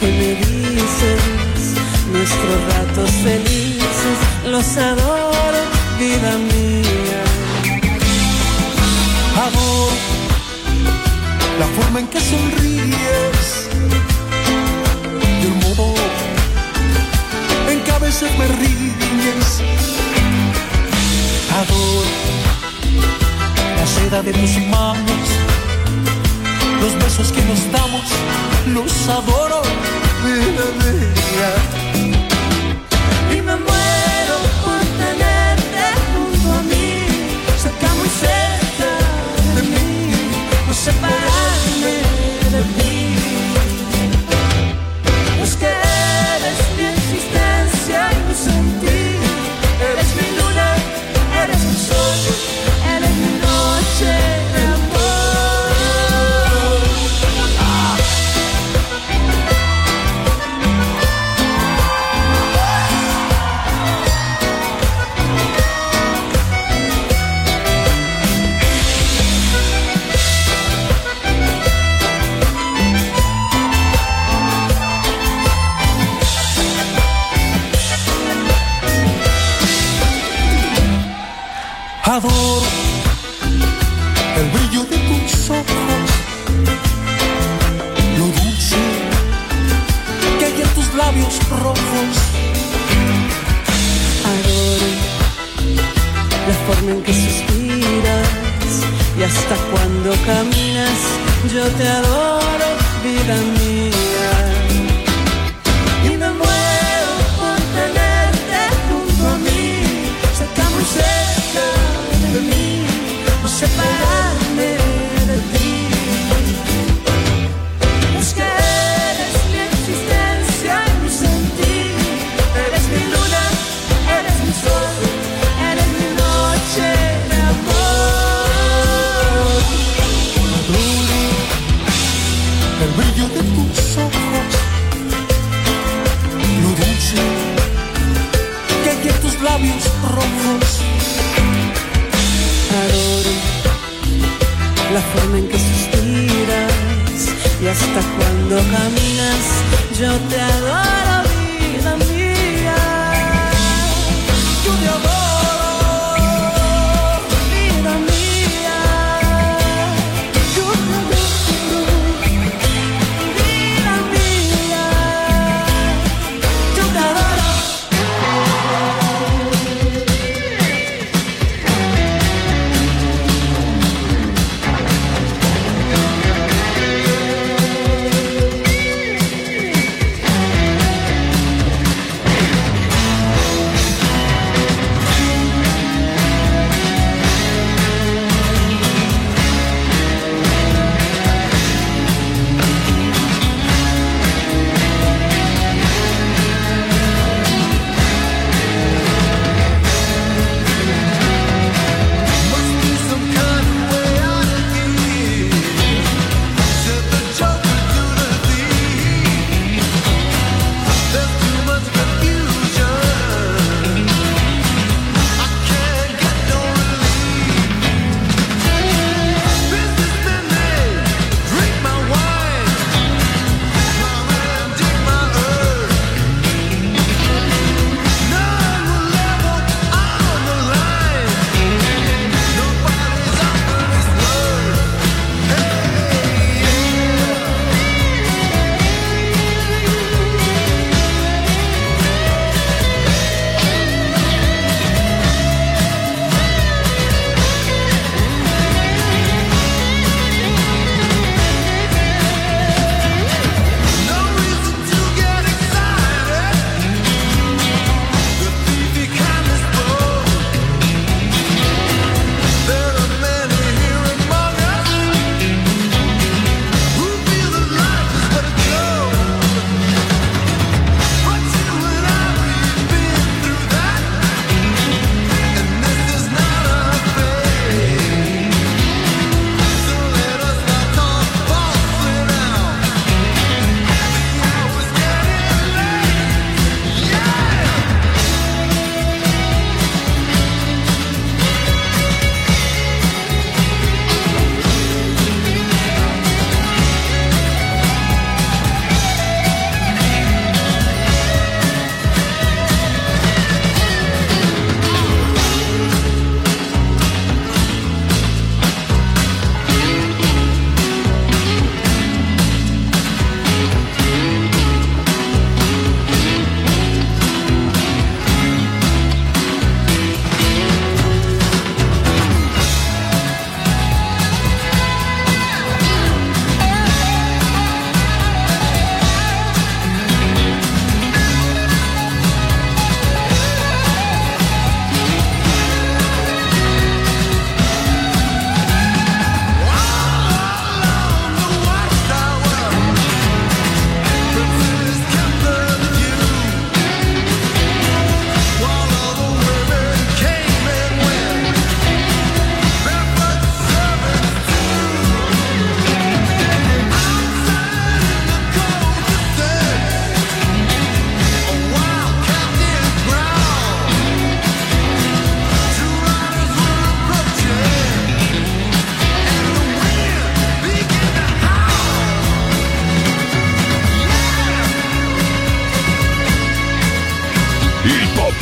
Que me dices, nuestros ratos felices, los adoro, vida mía. Amor, la forma en que sonríes y el modo en que a veces me ríes. Adoro la seda de tus manos, los besos que nos damos, los adoro, vida mía. Y me muero por tenerte junto a mí, cerca, muy cerca de mí, no separarme de mí. Es que eres mi existencia y mi sentir, eres mi luna, eres mi sol, eres mi noche. Adoro el brillo de tus ojos, lo dulce que hay en tus labios rojos. Adoro la forma en que suspiras y hasta cuando caminas. Yo te adoro, vida mía. Y me muero por tenerte junto a mí, cerca, muy cerca. De mí, no separarme de ti. Es que eres mi existencia y mi sentir, eres mi luna, eres mi sol, eres mi noche de amor. Adoro el brillo de tus ojos, lo dulce que hay en tus labios rojos. Adoro la forma en que suspiras y hasta cuando caminas. Yo te adoro, vida mía. Yo te adoro, vida mía. Yo te adoro, vida mía. Yo te adoro.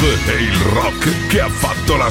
e il rock che ha fatto la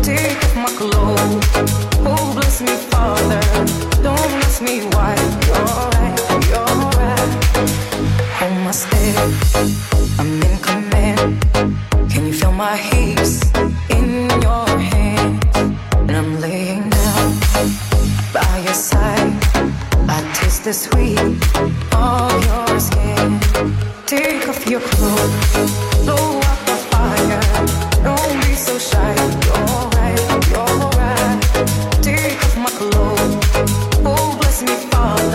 Take off my clothes, oh bless me, Father.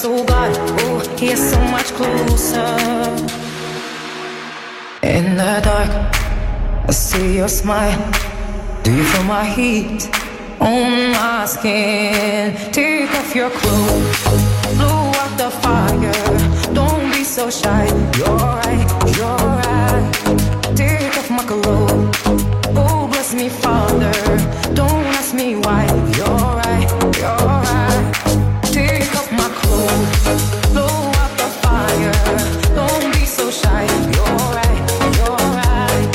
so God, oh, he is so much closer. In the dark, I see your smile. Do you feel my heat on my skin? Take off your clothes, blow out the fire. Don't be so shy, you're right, you're right. Take off my clothes, oh bless me Father. Don't ask me why, you're right, you're right. Take off my clothes, blow out the fire. Don't be so shy, you're right, you're right.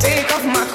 Take off my clothes.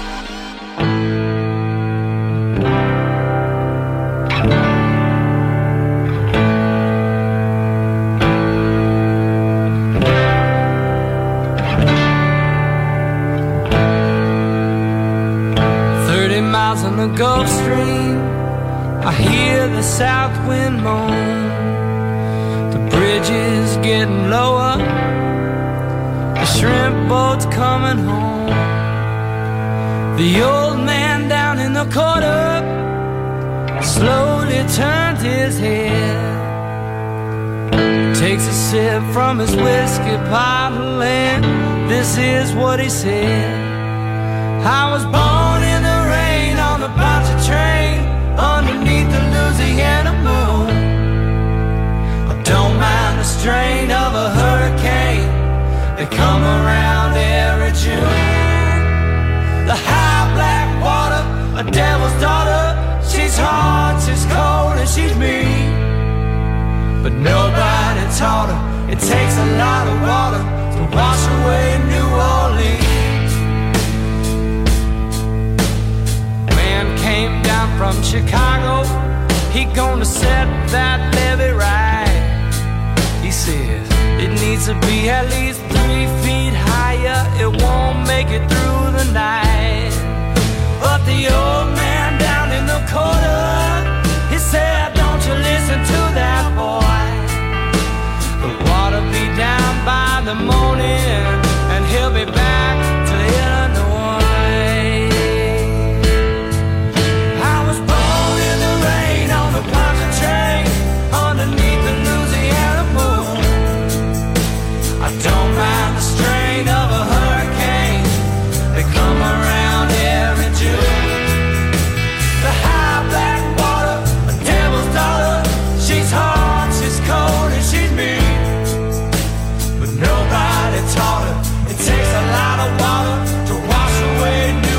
From his whiskey bottle, and this is what he said: I was born in the rain on the Pontchartrain, underneath the Louisiana moon. I don't mind the strain of a hurricane that come around every June. The high black water, a devil's daughter. She's hard, she's cold, and she's mean. But nobody taught her it takes a lot of water to wash away New Orleans. Man came down from Chicago, he gonna set that levee right. He says it needs to be at least 3 feet higher, it won't make it through the night. But the old man down in the corner, he said, don't you listen to that boy. The water'll be down by the morning, and he'll be back to Illinois. I was born in the rain on the Pontchartrain, underneath the Louisiana moon. I don't mind the strain of a hurricane that come around every June. The high black water, a devil's daughter. She's hard, she's cold, and she's mean. Nobody taught her it takes a lot of water to wash away New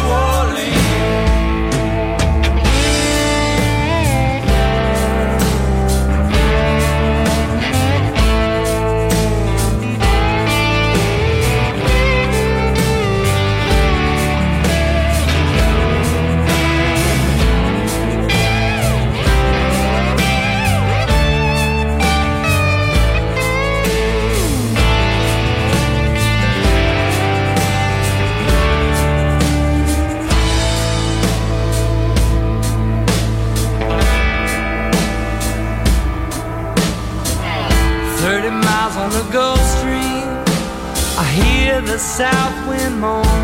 the south wind moan,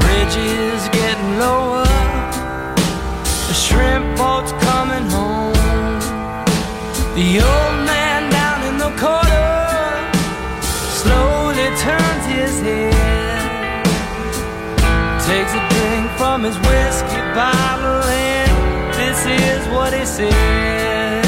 bridges getting lower, the shrimp boat's coming home. The old man down in the corner slowly turns his head, takes a drink from his whiskey bottle, and this is what he said.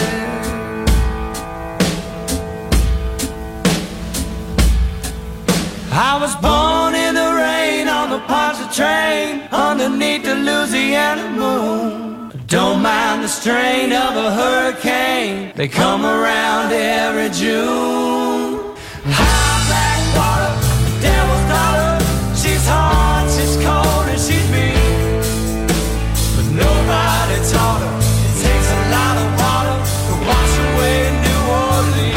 I was born in the rain on the Pontchartrain. a train underneath the Louisiana moon. Don't mind the strain of a hurricane. They come around every June. High black water, devil's daughter. She's hard, she's cold, and she's mean. But nobody taught her it takes a lot of water to wash away New Orleans.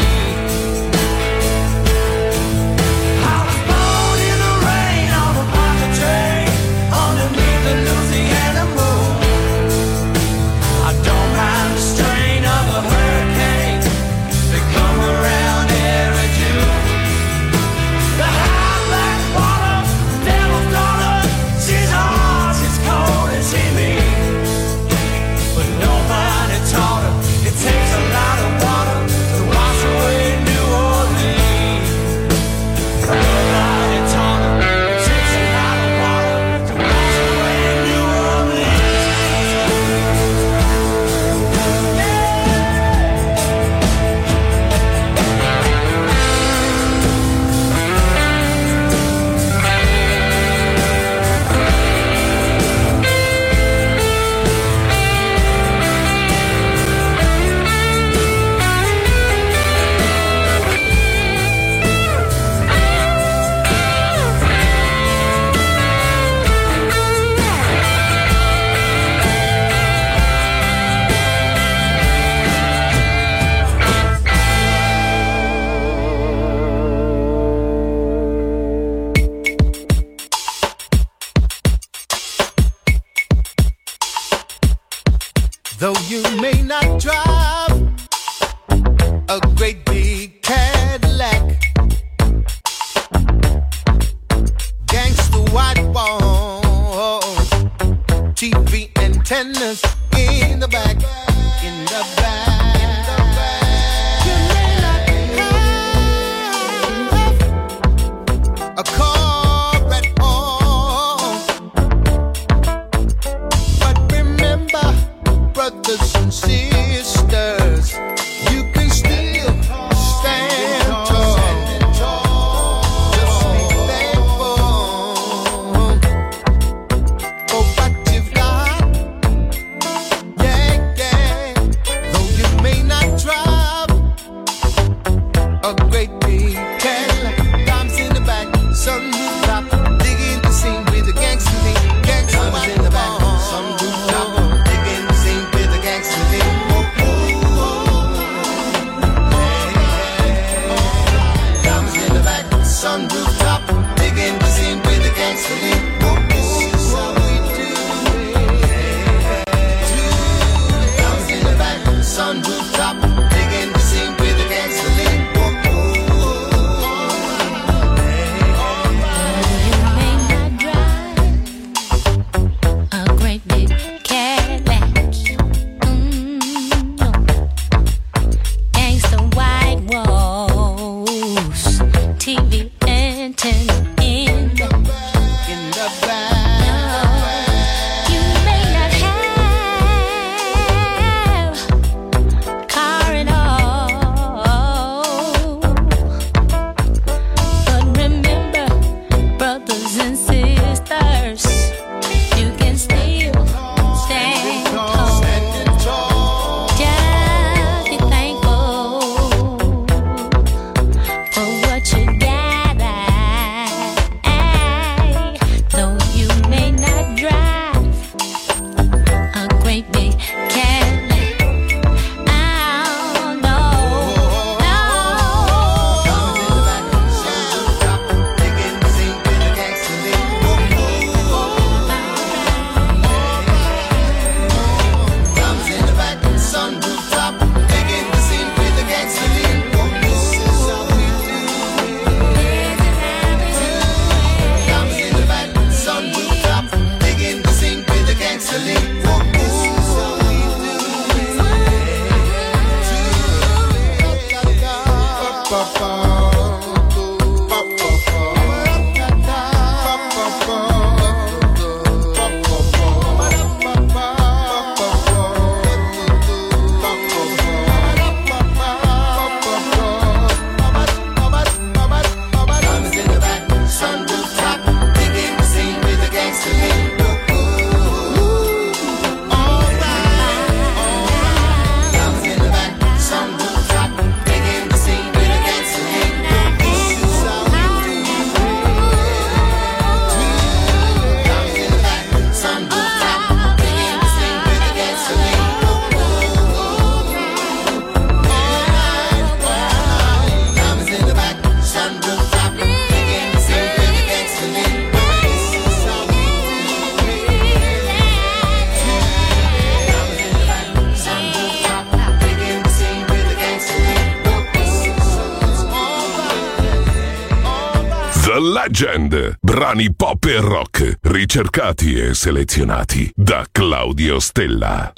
leggende, brani pop e rock, ricercati e selezionati da Claudio Stella.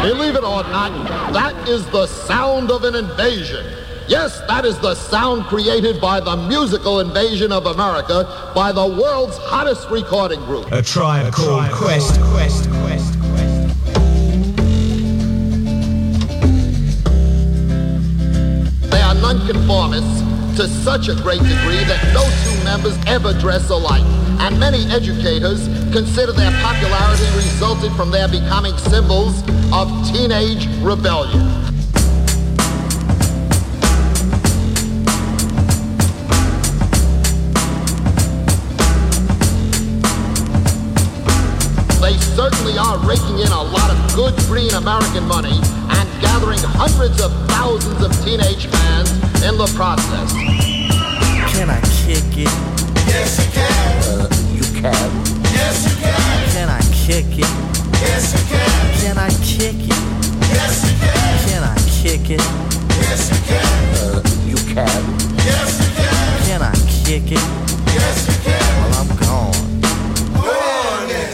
Believe it or not, that is the sound of an invasion. Yes, that is the sound created by the musical invasion of America by the world's hottest recording group. A Tribe Called Quest. They are nonconformists to such a great degree that no two members ever dress alike. And many educators consider their popularity resulted from their becoming symbols of teenage rebellion. They certainly are raking in a lot of good green American money and gathering hundreds of thousands of teenage fans in the process. Can I kick it? Yes, you can. You can. Yes, you can. Can I kick it? Yes, you can. Can I kick it? Yes, you can. Can I kick it? Yes, you can. You can. Yes, you can. Can I kick it? Yes, you can. Well, I'm gone.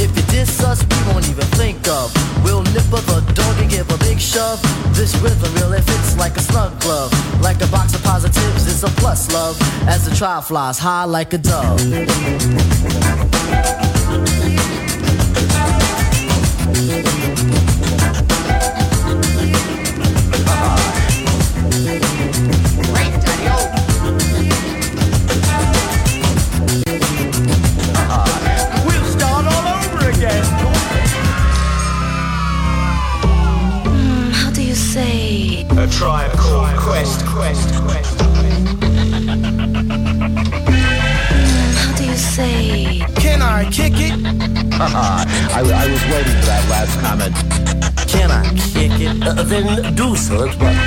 If you diss us, we won't even think of. We'll nipper the dog and give a big shove. This rhythm really fits like a snug glove. Like a box of positives, it's a plus love. As the trial flies high like a dove. A Tribe Called Quest. How do you say? Can I kick it? I was waiting for that last comment. Can I kick it? Then do so at once.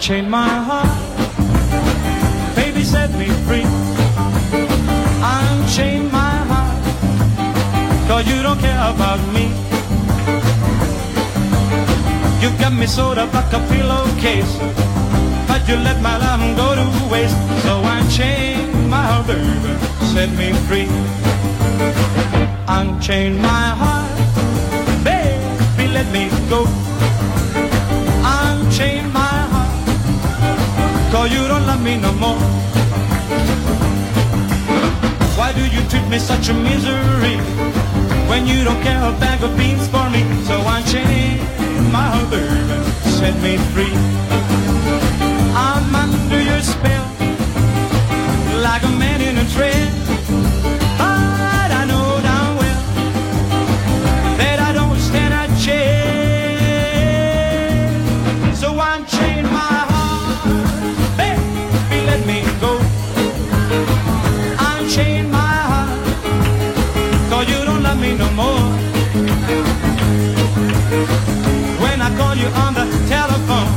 Chain my heart, baby, set me free. Unchain my heart, 'cause you don't care about me. You got me sewed up like a pillowcase, but But you let my love go to waste. So unchain my heart, baby, set me free. Unchain my heart, baby, let me go. Unchain my heart, 'cause you don't love me no more. Why do you treat me such a misery when you don't care a bag of beans for me? So unchain my heart, baby, set me free. I'm under your spell, like a man in a trance. But I know damn well that I don't stand a chance. So unchain my heart, baby, let me go. Unchain my heart, 'cause you don't love me no more. When I call you on the telephone,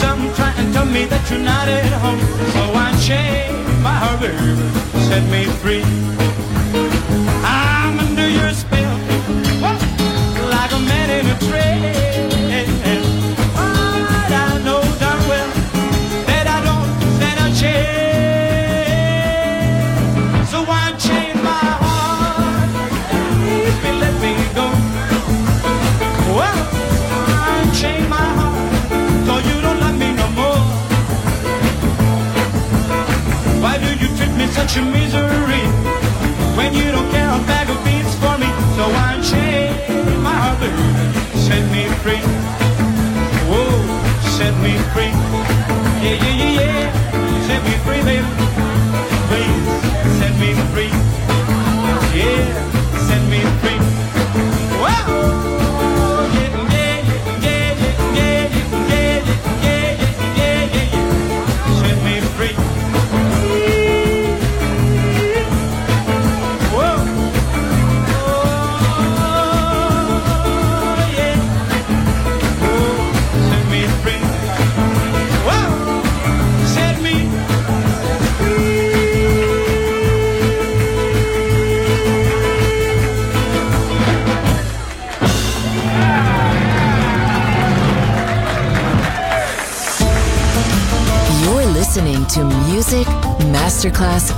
some try and tell me that you're not at home. So unchain my heart, baby, set me free. I'm under your spell, like a man in a trance. But I know darn well that I don't stand a chance. So unchain my heart, baby, let me go. Well, unchain my heart. Such a misery when you don't care a bag of beans for me. So unchain my heart, baby, set me free. Whoa, set me free. Yeah, yeah, yeah, yeah. Set me free, baby. Please, set me free. Yeah, set me free. Whoa. Listening to Music Masterclass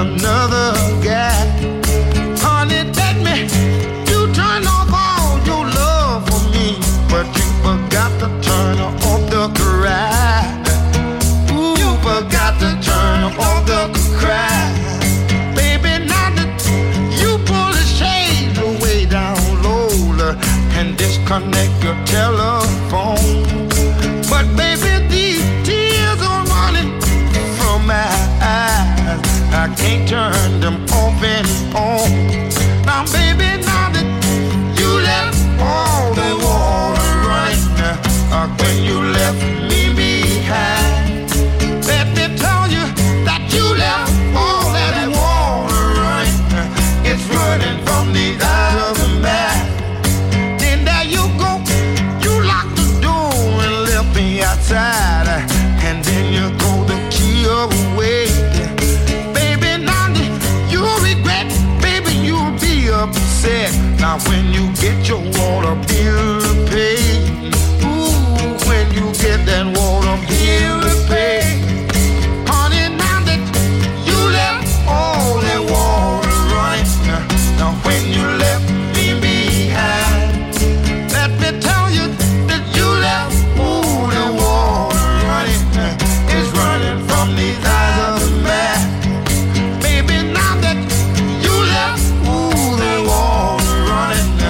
Another guy, honey, take me. You turn off all your love for me, but you forgot to turn off the cry. Ooh, you forgot to turn off the cry, baby. Now that you pull the shades way down low and disconnect your telephone, but baby, these tears are running from my eyes. I can't turn them off and on. Now baby, now that you left all the water running, when you left me behind, let me tell you that you left all that water running, it's running from the eyes of the man. Then there you go, you locked the door and left me outside, and then you throw the key away. Now when you get your water bill paid, ooh, when you get that water bill paid, honey, now that you left all that water running, now when you left me behind, let me tell you that you left all that water running, it's running from these eyes of the man. Baby, now that you left all that water running,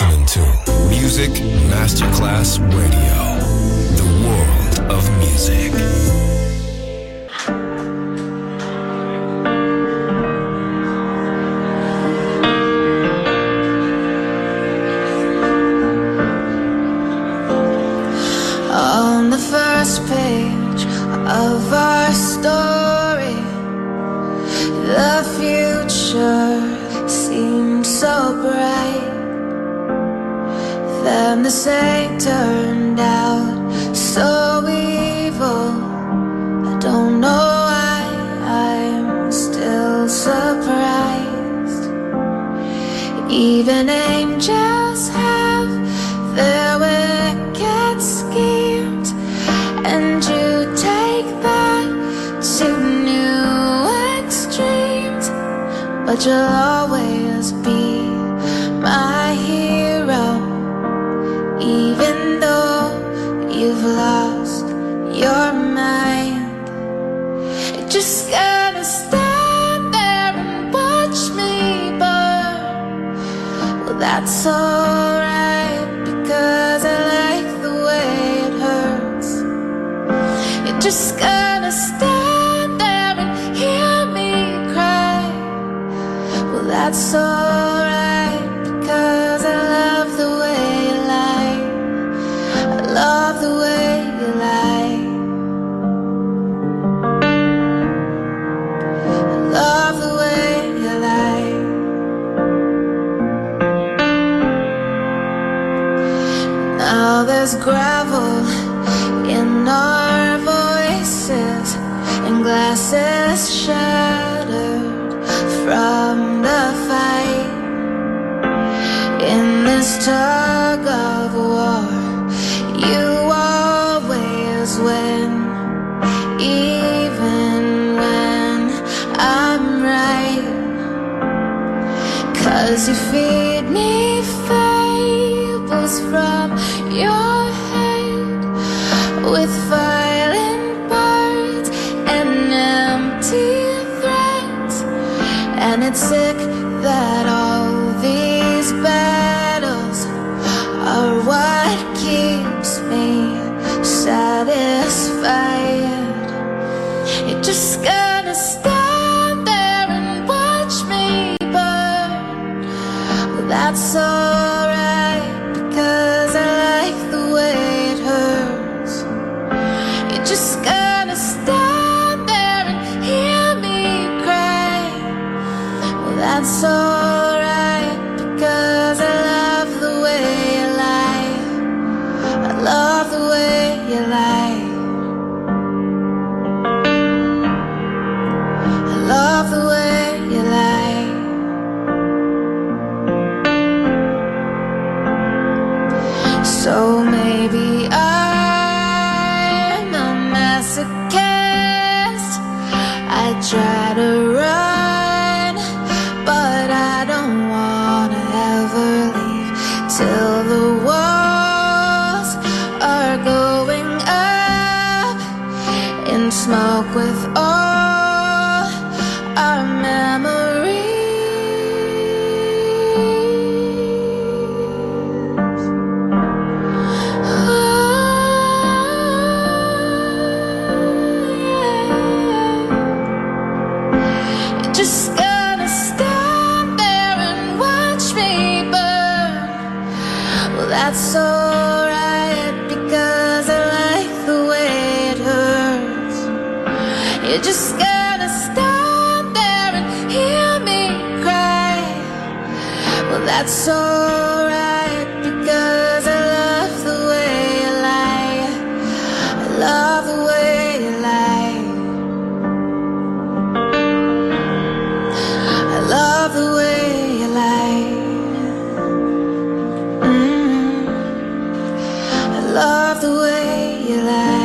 listening to Music Masterclass Radio, the world of music. The saint turned out so evil. I don't know why I'm still surprised. Even angels have their wicked schemes, and you take that to new extremes. But you'll always be my hero, even though you've lost your mind. You're just gonna stand there and watch me burn. Well, that's alright, because I like the way it hurts. You're just gonna stand there and hear me cry. Well, that's alright, because I love the way. Love the way you lie. I love the way you lie. Now there's gravel in our voices and glasses shattered from the fight. In this tug of war, you always win, even when I'm right. 'Cause you feed me fables from your head with violent words and empty threats. And it's sick that all these battles are what keeps me satisfied. You're just gonna stand there and watch me burn. Well, that's alright, because I like the way it hurts. You're just gonna stand there and hear me cry. Well, that's alright, because I love the way. Love the way you lie. I love the way you lie. So maybe I'm a masochist. I try to run, but I don't wanna ever leave till the world smoke with all our memories. Oh, yeah. You're just gonna stand there and watch me burn. Well, that's alright, because I like the way. You're just gonna stand there and hear me cry. Well, that's alright, because I love the way you lie. I love the way you lie. I love the way you lie. Mm-hmm. I love the way you lie.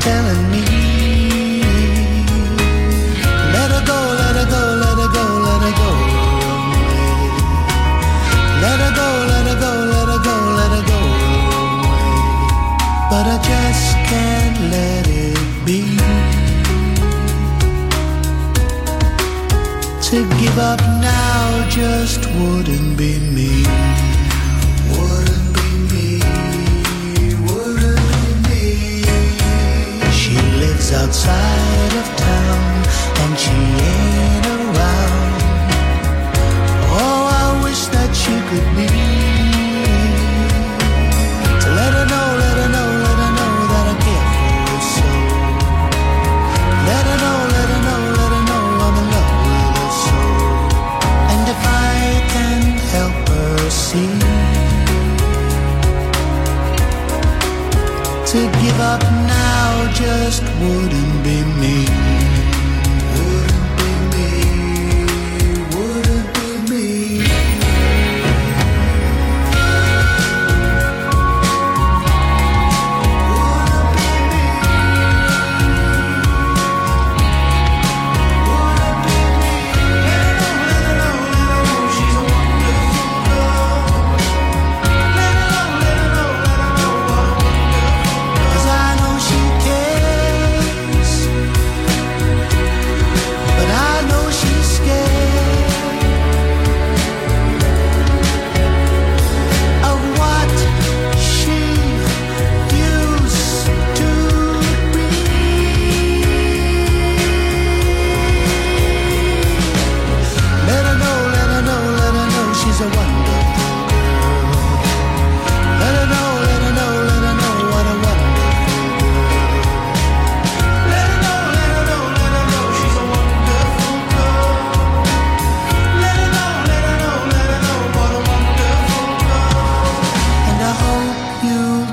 telling me, let her go, let her go, let her go, let her go away. Let her go, let her go, let her go, let her go away. But I just can't let it be, to give up now just wouldn't be me. Outside of town and she ain't around. Oh, I wish that she could be, to let her know, let her know, let her know that I care for her so. Let her know, let her know, let her know I'm in love with her so. And if I can help her see, to give up now just wouldn't be me, wouldn't be me, wouldn't be me.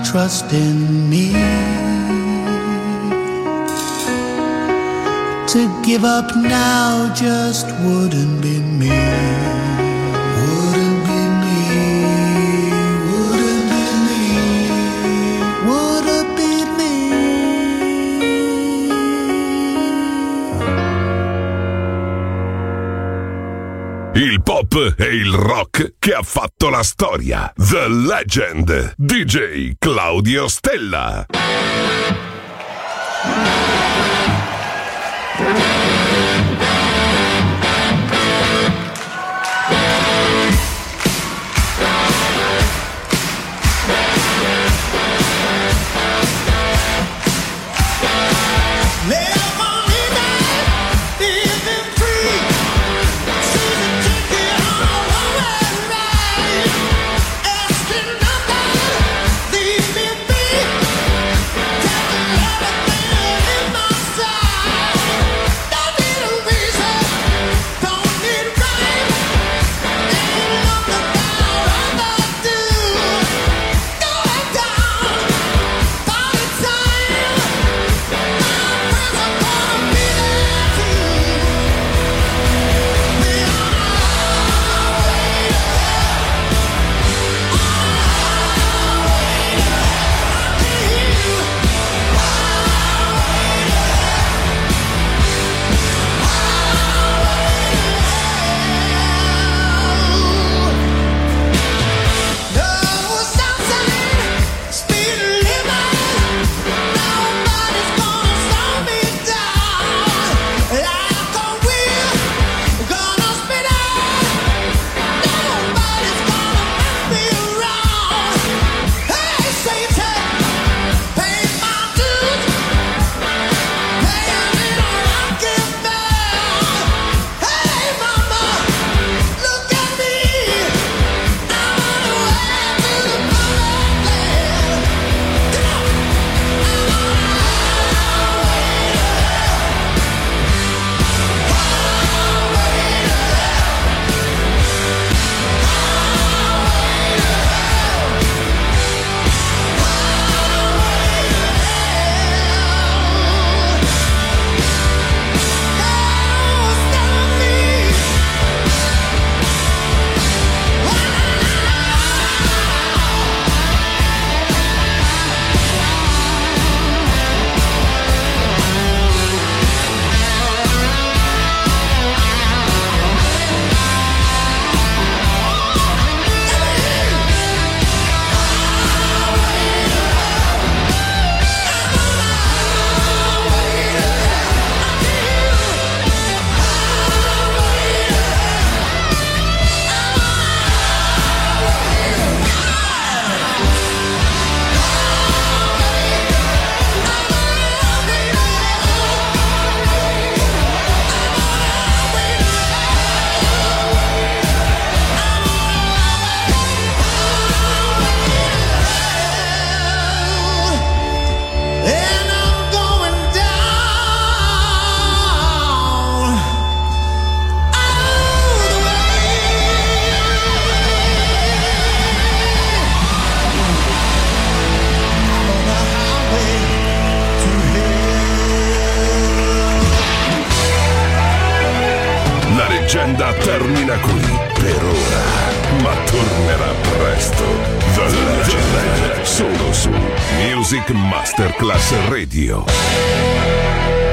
Trust in me, to give up now just wouldn't be me, wouldn't be me, wouldn't be me, wouldn't be me. Il pop e il rock che ha fatto la storia. The Legend, DJ Claudio Stella. vicenda termina qui per ora, ma tornerà presto. The Legend, solo su Music Masterclass Radio.